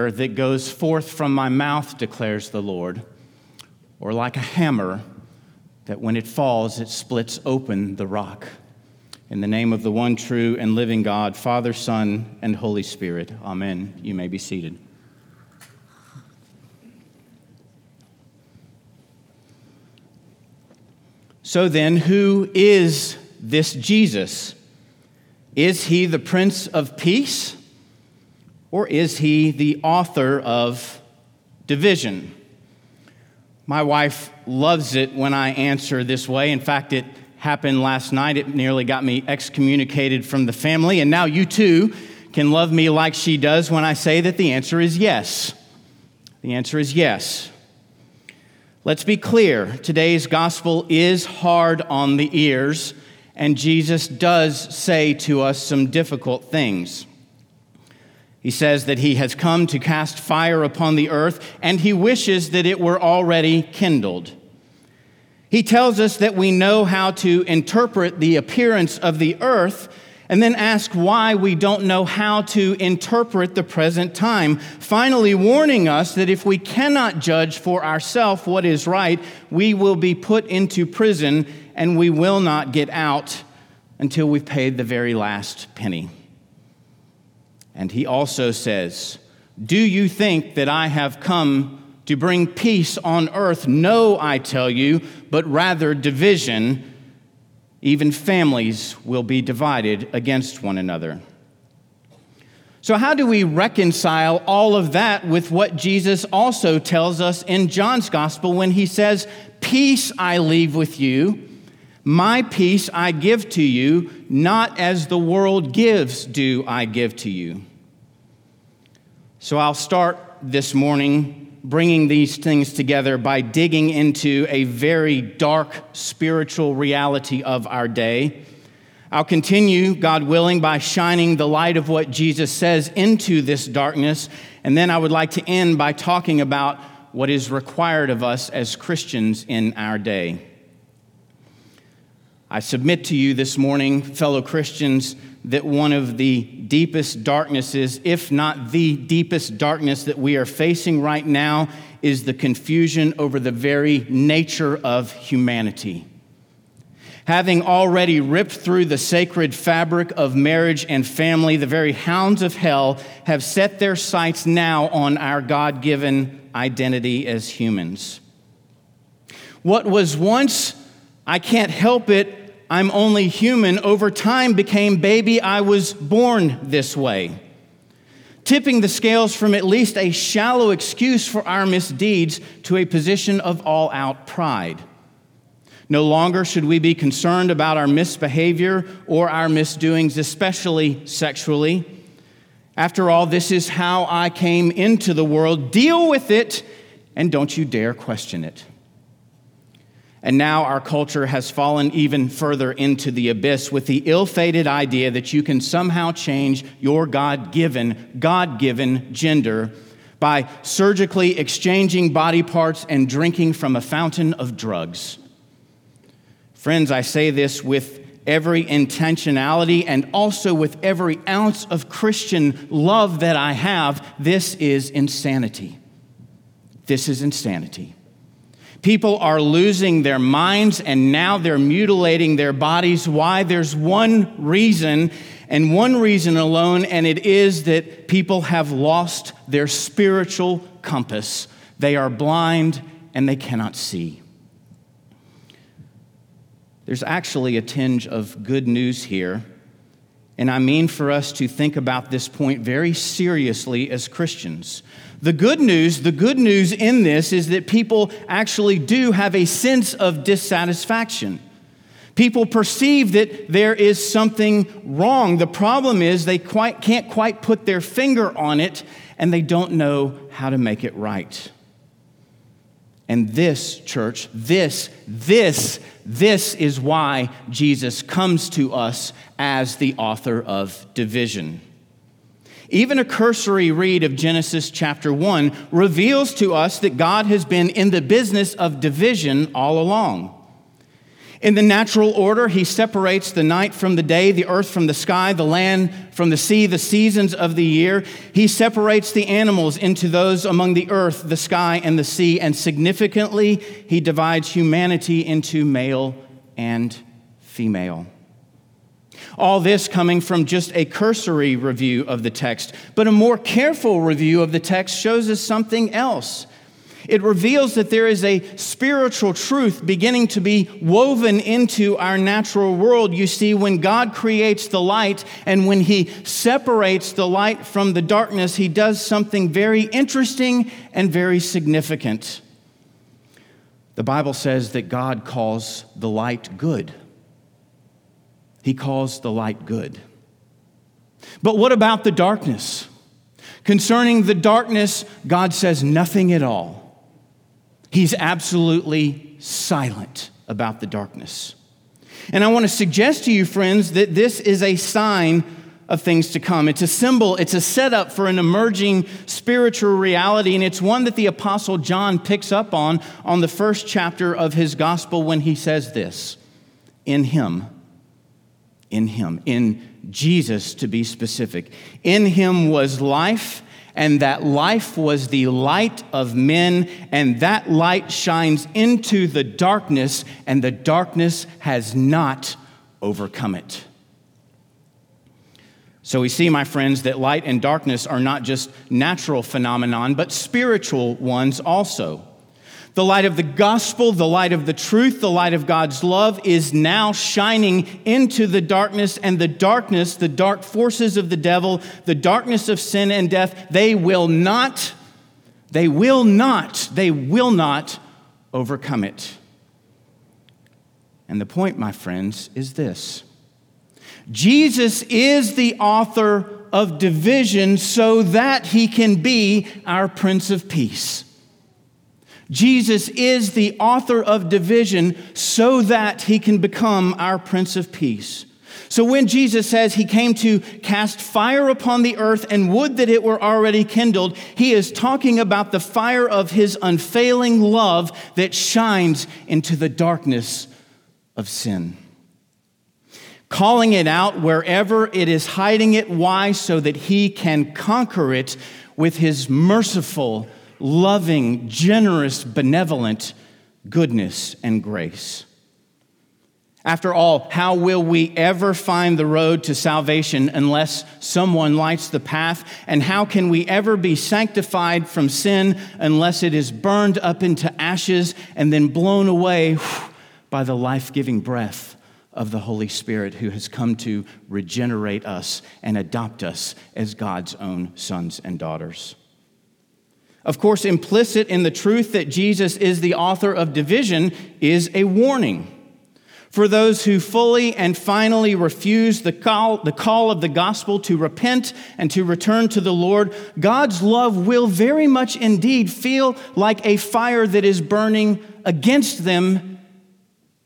that goes forth from my mouth, declares the Lord, or like a hammer that when it falls, it splits open the rock. In the name of the one true and living God, Father, Son, and Holy Spirit, amen. You may be seated. So then, who is this Jesus? Is he the Prince of Peace, or is he the author of division? My wife loves it when I answer this way. In fact, it happened last night. It nearly got me excommunicated from the family, and now you too can love me like she does when I say that the answer is yes. The answer is yes. Let's be clear. Today's gospel is hard on the ears, and Jesus does say to us some difficult things. He says that he has come to cast fire upon the earth, and he wishes that it were already kindled. He tells us that we know how to interpret the appearance of the earth, and then ask why we don't know how to interpret the present time, finally warning us that if we cannot judge for ourselves what is right, we will be put into prison, and we will not get out until we've paid the very last penny. And he also says, "Do you think that I have come to bring peace on earth? No, I tell you, but rather division. Even families will be divided against one another." So how do we reconcile all of that with what Jesus also tells us in John's gospel when he says, "Peace I leave with you, my peace I give to you, not as the world gives do I give to you." So I'll start this morning bringing these things together by digging into a very dark spiritual reality of our day. I'll continue, God willing, by shining the light of what Jesus says into this darkness, and then I would like to end by talking about what is required of us as Christians in our day. I submit to you this morning, fellow Christians, that one of the deepest darknesses, if not the deepest darkness that we are facing right now, is the confusion over the very nature of humanity. Having already ripped through the sacred fabric of marriage and family, the very hounds of hell have set their sights now on our God-given identity as humans. What was once, "I can't help it, I'm only human," over time became, "Baby, I was born this way," tipping the scales from at least a shallow excuse for our misdeeds to a position of all-out pride. No longer should we be concerned about our misbehavior or our misdoings, especially sexually. "After all, this is how I came into the world. Deal with it, and don't you dare question it." And now our culture has fallen even further into the abyss with the ill-fated idea that you can somehow change your God-given gender by surgically exchanging body parts and drinking from a fountain of drugs. Friends, I say this with every intentionality and also with every ounce of Christian love that I have. This is insanity. This is insanity. People are losing their minds, and now they're mutilating their bodies. Why? There's one reason, and one reason alone, and it is that people have lost their spiritual compass. They are blind, and they cannot see. There's actually a tinge of good news here, and I mean for us to think about this point very seriously as Christians. The good news in this is that people actually do have a sense of dissatisfaction. People perceive that there is something wrong. The problem is they can't quite put their finger on it, and they don't know how to make it right. And this, church, this is why Jesus comes to us as the author of division. Even a cursory read of Genesis chapter 1 reveals to us that God has been in the business of division all along. In the natural order, he separates the night from the day, the earth from the sky, the land from the sea, the seasons of the year. He separates the animals into those among the earth, the sky, and the sea, and significantly, he divides humanity into male and female. All this coming from just a cursory review of the text, but a more careful review of the text shows us something else. It reveals that there is a spiritual truth beginning to be woven into our natural world. You see, when God creates the light and when he separates the light from the darkness, he does something very interesting and very significant. The Bible says that God calls the light good. He calls the light good. But what about the darkness? Concerning the darkness, God says nothing at all. He's absolutely silent about the darkness. And I want to suggest to you, friends, that this is a sign of things to come. It's a symbol, it's a setup for an emerging spiritual reality, and it's one that the Apostle John picks up on the first chapter of his gospel when he says this, in Jesus to be specific, in him was life, and that life was the light of men, and that light shines into the darkness, and the darkness has not overcome it. So we see, my friends, that light and darkness are not just natural phenomenon, but spiritual ones also. The light of the gospel, the light of the truth, the light of God's love is now shining into the darkness, and the darkness, the dark forces of the devil, the darkness of sin and death, they will not overcome it. And the point, my friends, is this. Jesus is the author of division so that he can be our Prince of Peace. Jesus is the author of division so that he can become our Prince of Peace. So when Jesus says he came to cast fire upon the earth and would that it were already kindled, he is talking about the fire of his unfailing love that shines into the darkness of sin, calling it out wherever it is hiding it. Why? So that he can conquer it with his merciful, loving, generous, benevolent goodness and grace. After all, how will we ever find the road to salvation unless someone lights the path? And how can we ever be sanctified from sin unless it is burned up into ashes and then blown away by the life-giving breath of the Holy Spirit who has come to regenerate us and adopt us as God's own sons and daughters? Of course, implicit in the truth that Jesus is the author of division is a warning for those who fully and finally refuse the call of the gospel to repent and to return to the Lord. God's love will very much indeed feel like a fire that is burning against them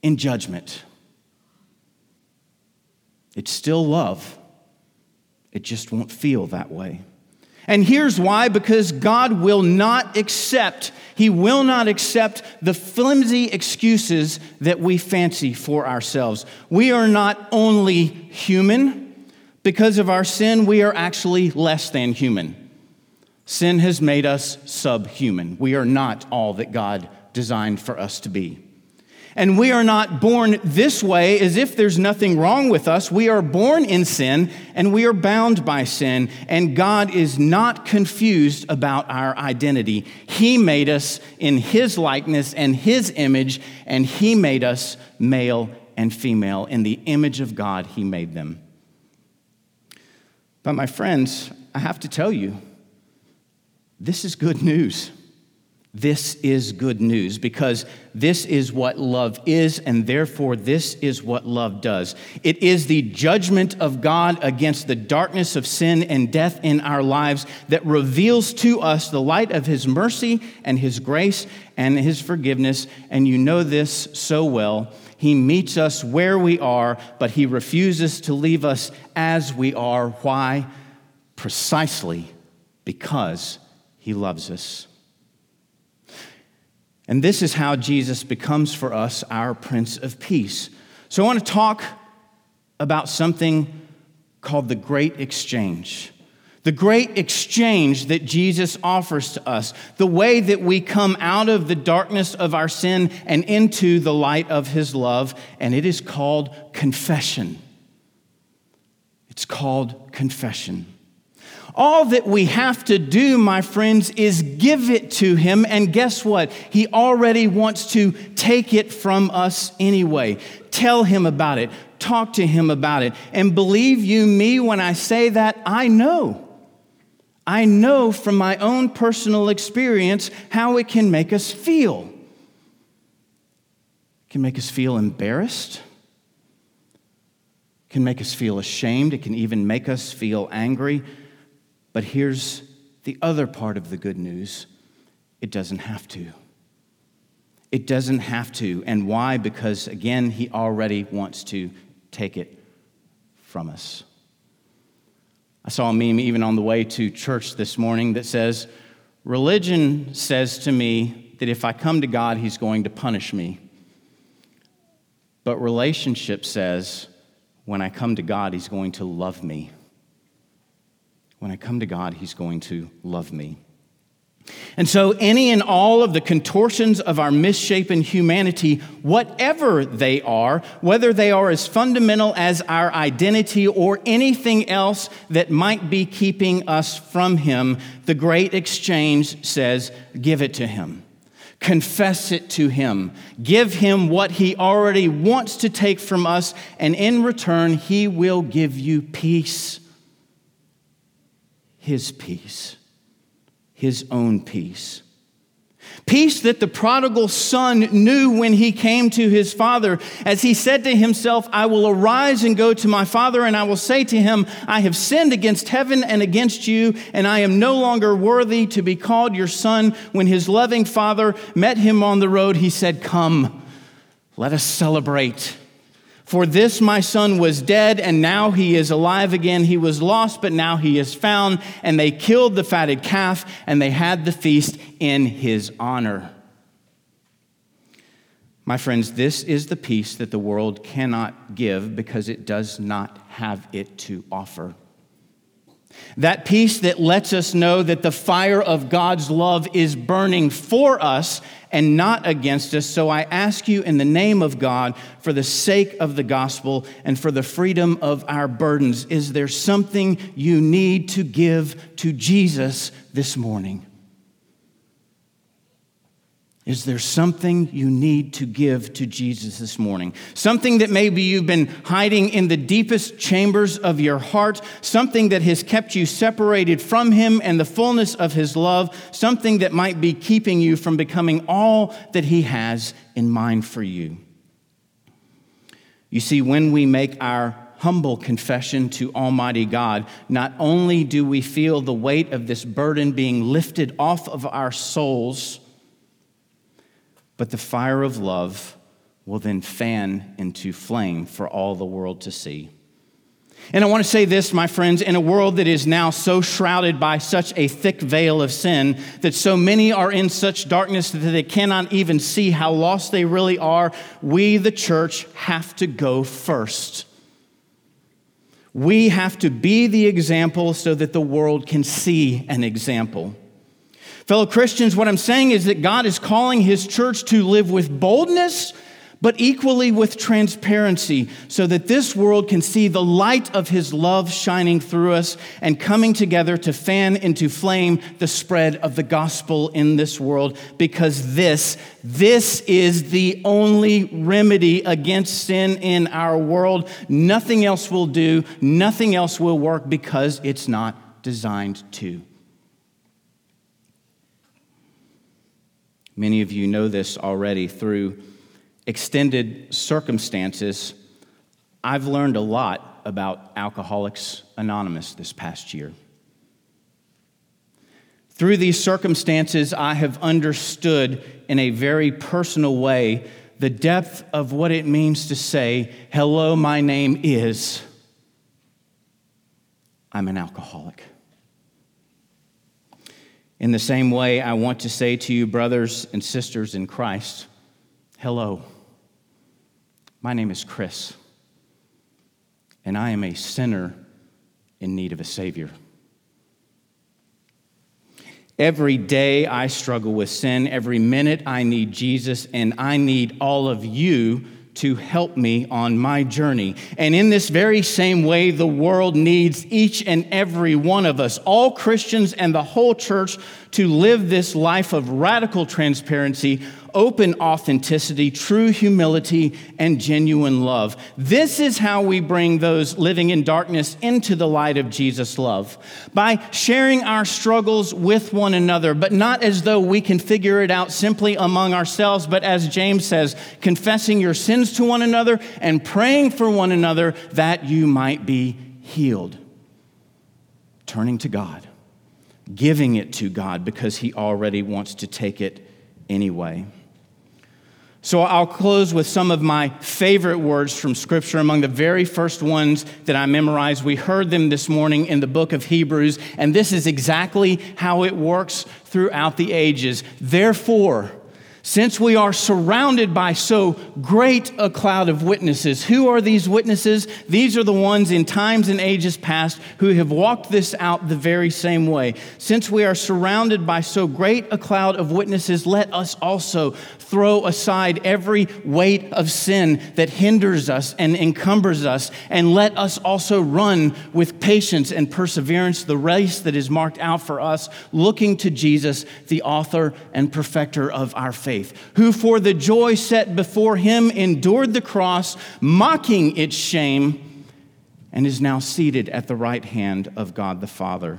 in judgment. It's still love. It just won't feel that way. And here's why, because God will not accept, he will not accept the flimsy excuses that we fancy for ourselves. We are not only human. Because of our sin, we are actually less than human. Sin has made us subhuman. We are not all that God designed for us to be. And we are not born this way as if there's nothing wrong with us. We are born in sin, and we are bound by sin. And God is not confused about our identity. He made us in his likeness and his image, and he made us male and female. In the image of God, he made them. But my friends, I have to tell you, this is good news. This is good news because this is what love is, and therefore this is what love does. It is the judgment of God against the darkness of sin and death in our lives that reveals to us the light of his mercy and his grace and his forgiveness. And you know this so well. He meets us where we are, but he refuses to leave us as we are. Why? Precisely because he loves us. And this is how Jesus becomes for us our Prince of Peace. So I want to talk about something called the Great Exchange. The great exchange that Jesus offers to us, the way that we come out of the darkness of our sin and into the light of his love, and it is called confession. It's called confession. All that we have to do, my friends, is give it to him, and guess what? He already wants to take it from us anyway. Tell him about it. Talk to him about it. And believe you me when I say that, I know. I know from my own personal experience how it can make us feel. It can make us feel embarrassed. It can make us feel ashamed. It can even make us feel angry. But here's the other part of the good news. It doesn't have to. It doesn't have to. And why? Because, again, he already wants to take it from us. I saw a meme even on the way to church this morning that says, religion says to me that if I come to God, he's going to punish me. But relationship says, when I come to God, he's going to love me. When I come to God, he's going to love me. And so any and all of the contortions of our misshapen humanity, whatever they are, whether they are as fundamental as our identity or anything else that might be keeping us from him, the great exchange says, give it to him. Confess it to him. Give him what he already wants to take from us, and in return, he will give you peace. His peace. His own peace. Peace that the prodigal son knew when he came to his father, as he said to himself, I will arise and go to my father, and I will say to him, I have sinned against heaven and against you, and I am no longer worthy to be called your son. When his loving father met him on the road, he said, come, let us celebrate. For this my son was dead, and now he is alive again. He was lost, but now he is found. And they killed the fatted calf, and they had the feast in his honor. My friends, this is the peace that the world cannot give because it does not have it to offer. That peace that lets us know that the fire of God's love is burning for us and not against us. So I ask you in the name of God, for the sake of the gospel and for the freedom of our burdens, is there something you need to give to Jesus this morning? Is there something you need to give to Jesus this morning? Something that maybe you've been hiding in the deepest chambers of your heart, something that has kept you separated from him and the fullness of his love, something that might be keeping you from becoming all that he has in mind for you. You see, when we make our humble confession to Almighty God, not only do we feel the weight of this burden being lifted off of our souls, but the fire of love will then fan into flame for all the world to see. And I want to say this, my friends, in a world that is now so shrouded by such a thick veil of sin that so many are in such darkness that they cannot even see how lost they really are, we, the church, have to go first. We have to be the example so that the world can see an example. Fellow Christians, what I'm saying is that God is calling his church to live with boldness, but equally with transparency, so that this world can see the light of his love shining through us and coming together to fan into flame the spread of the gospel in this world, because this is the only remedy against sin in our world. Nothing else will do, nothing else will work, because it's not designed to. Many of you know this already. Through extended circumstances, I've learned a lot about Alcoholics Anonymous this past year. Through these circumstances, I have understood in a very personal way the depth of what it means to say, hello, my name is, I'm an alcoholic. In the same way, I want to say to you, brothers and sisters in Christ, hello. My name is Chris, and I am a sinner in need of a Savior. Every day I struggle with sin. Every minute I need Jesus, and I need all of you to help me on my journey. And in this very same way, the world needs each and every one of us, all Christians and the whole church, to live this life of radical transparency, open authenticity, true humility, and genuine love. This is how we bring those living in darkness into the light of Jesus' love, by sharing our struggles with one another, but not as though we can figure it out simply among ourselves, but as James says, confessing your sins to one another and praying for one another that you might be healed. Turning to God, giving it to God because He already wants to take it anyway. So I'll close with some of my favorite words from Scripture, among the very first ones that I memorized. We heard them this morning in the book of Hebrews, and this is exactly how it works throughout the ages. Therefore, since we are surrounded by so great a cloud of witnesses, who are these witnesses? These are the ones in times and ages past who have walked this out the very same way. Since we are surrounded by so great a cloud of witnesses, let us also throw aside every weight of sin that hinders us and encumbers us, and let us also run with patience and perseverance the race that is marked out for us, looking to Jesus, the author and perfecter of our faith, who for the joy set before Him endured the cross, mocking its shame, and is now seated at the right hand of God the Father.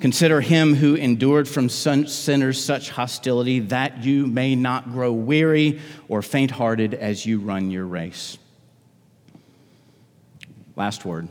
Consider Him who endured from sinners such hostility, that you may not grow weary or faint-hearted as you run your race. Last word.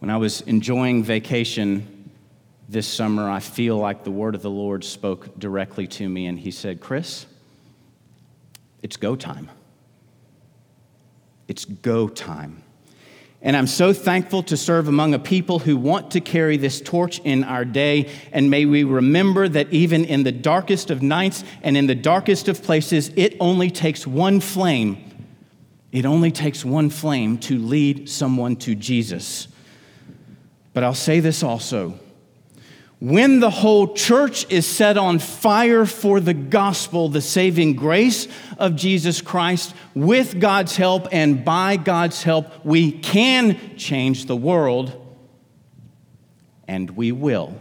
When I was enjoying vacation this summer, I feel like the word of the Lord spoke directly to me, and He said, Chris, it's go time. It's go time. And I'm so thankful to serve among a people who want to carry this torch in our day, and may we remember that even in the darkest of nights and in the darkest of places, it only takes one flame. It only takes one flame to lead someone to Jesus. But I'll say this also. When the whole church is set on fire for the gospel, the saving grace of Jesus Christ, with God's help and by God's help, we can change the world, and we will.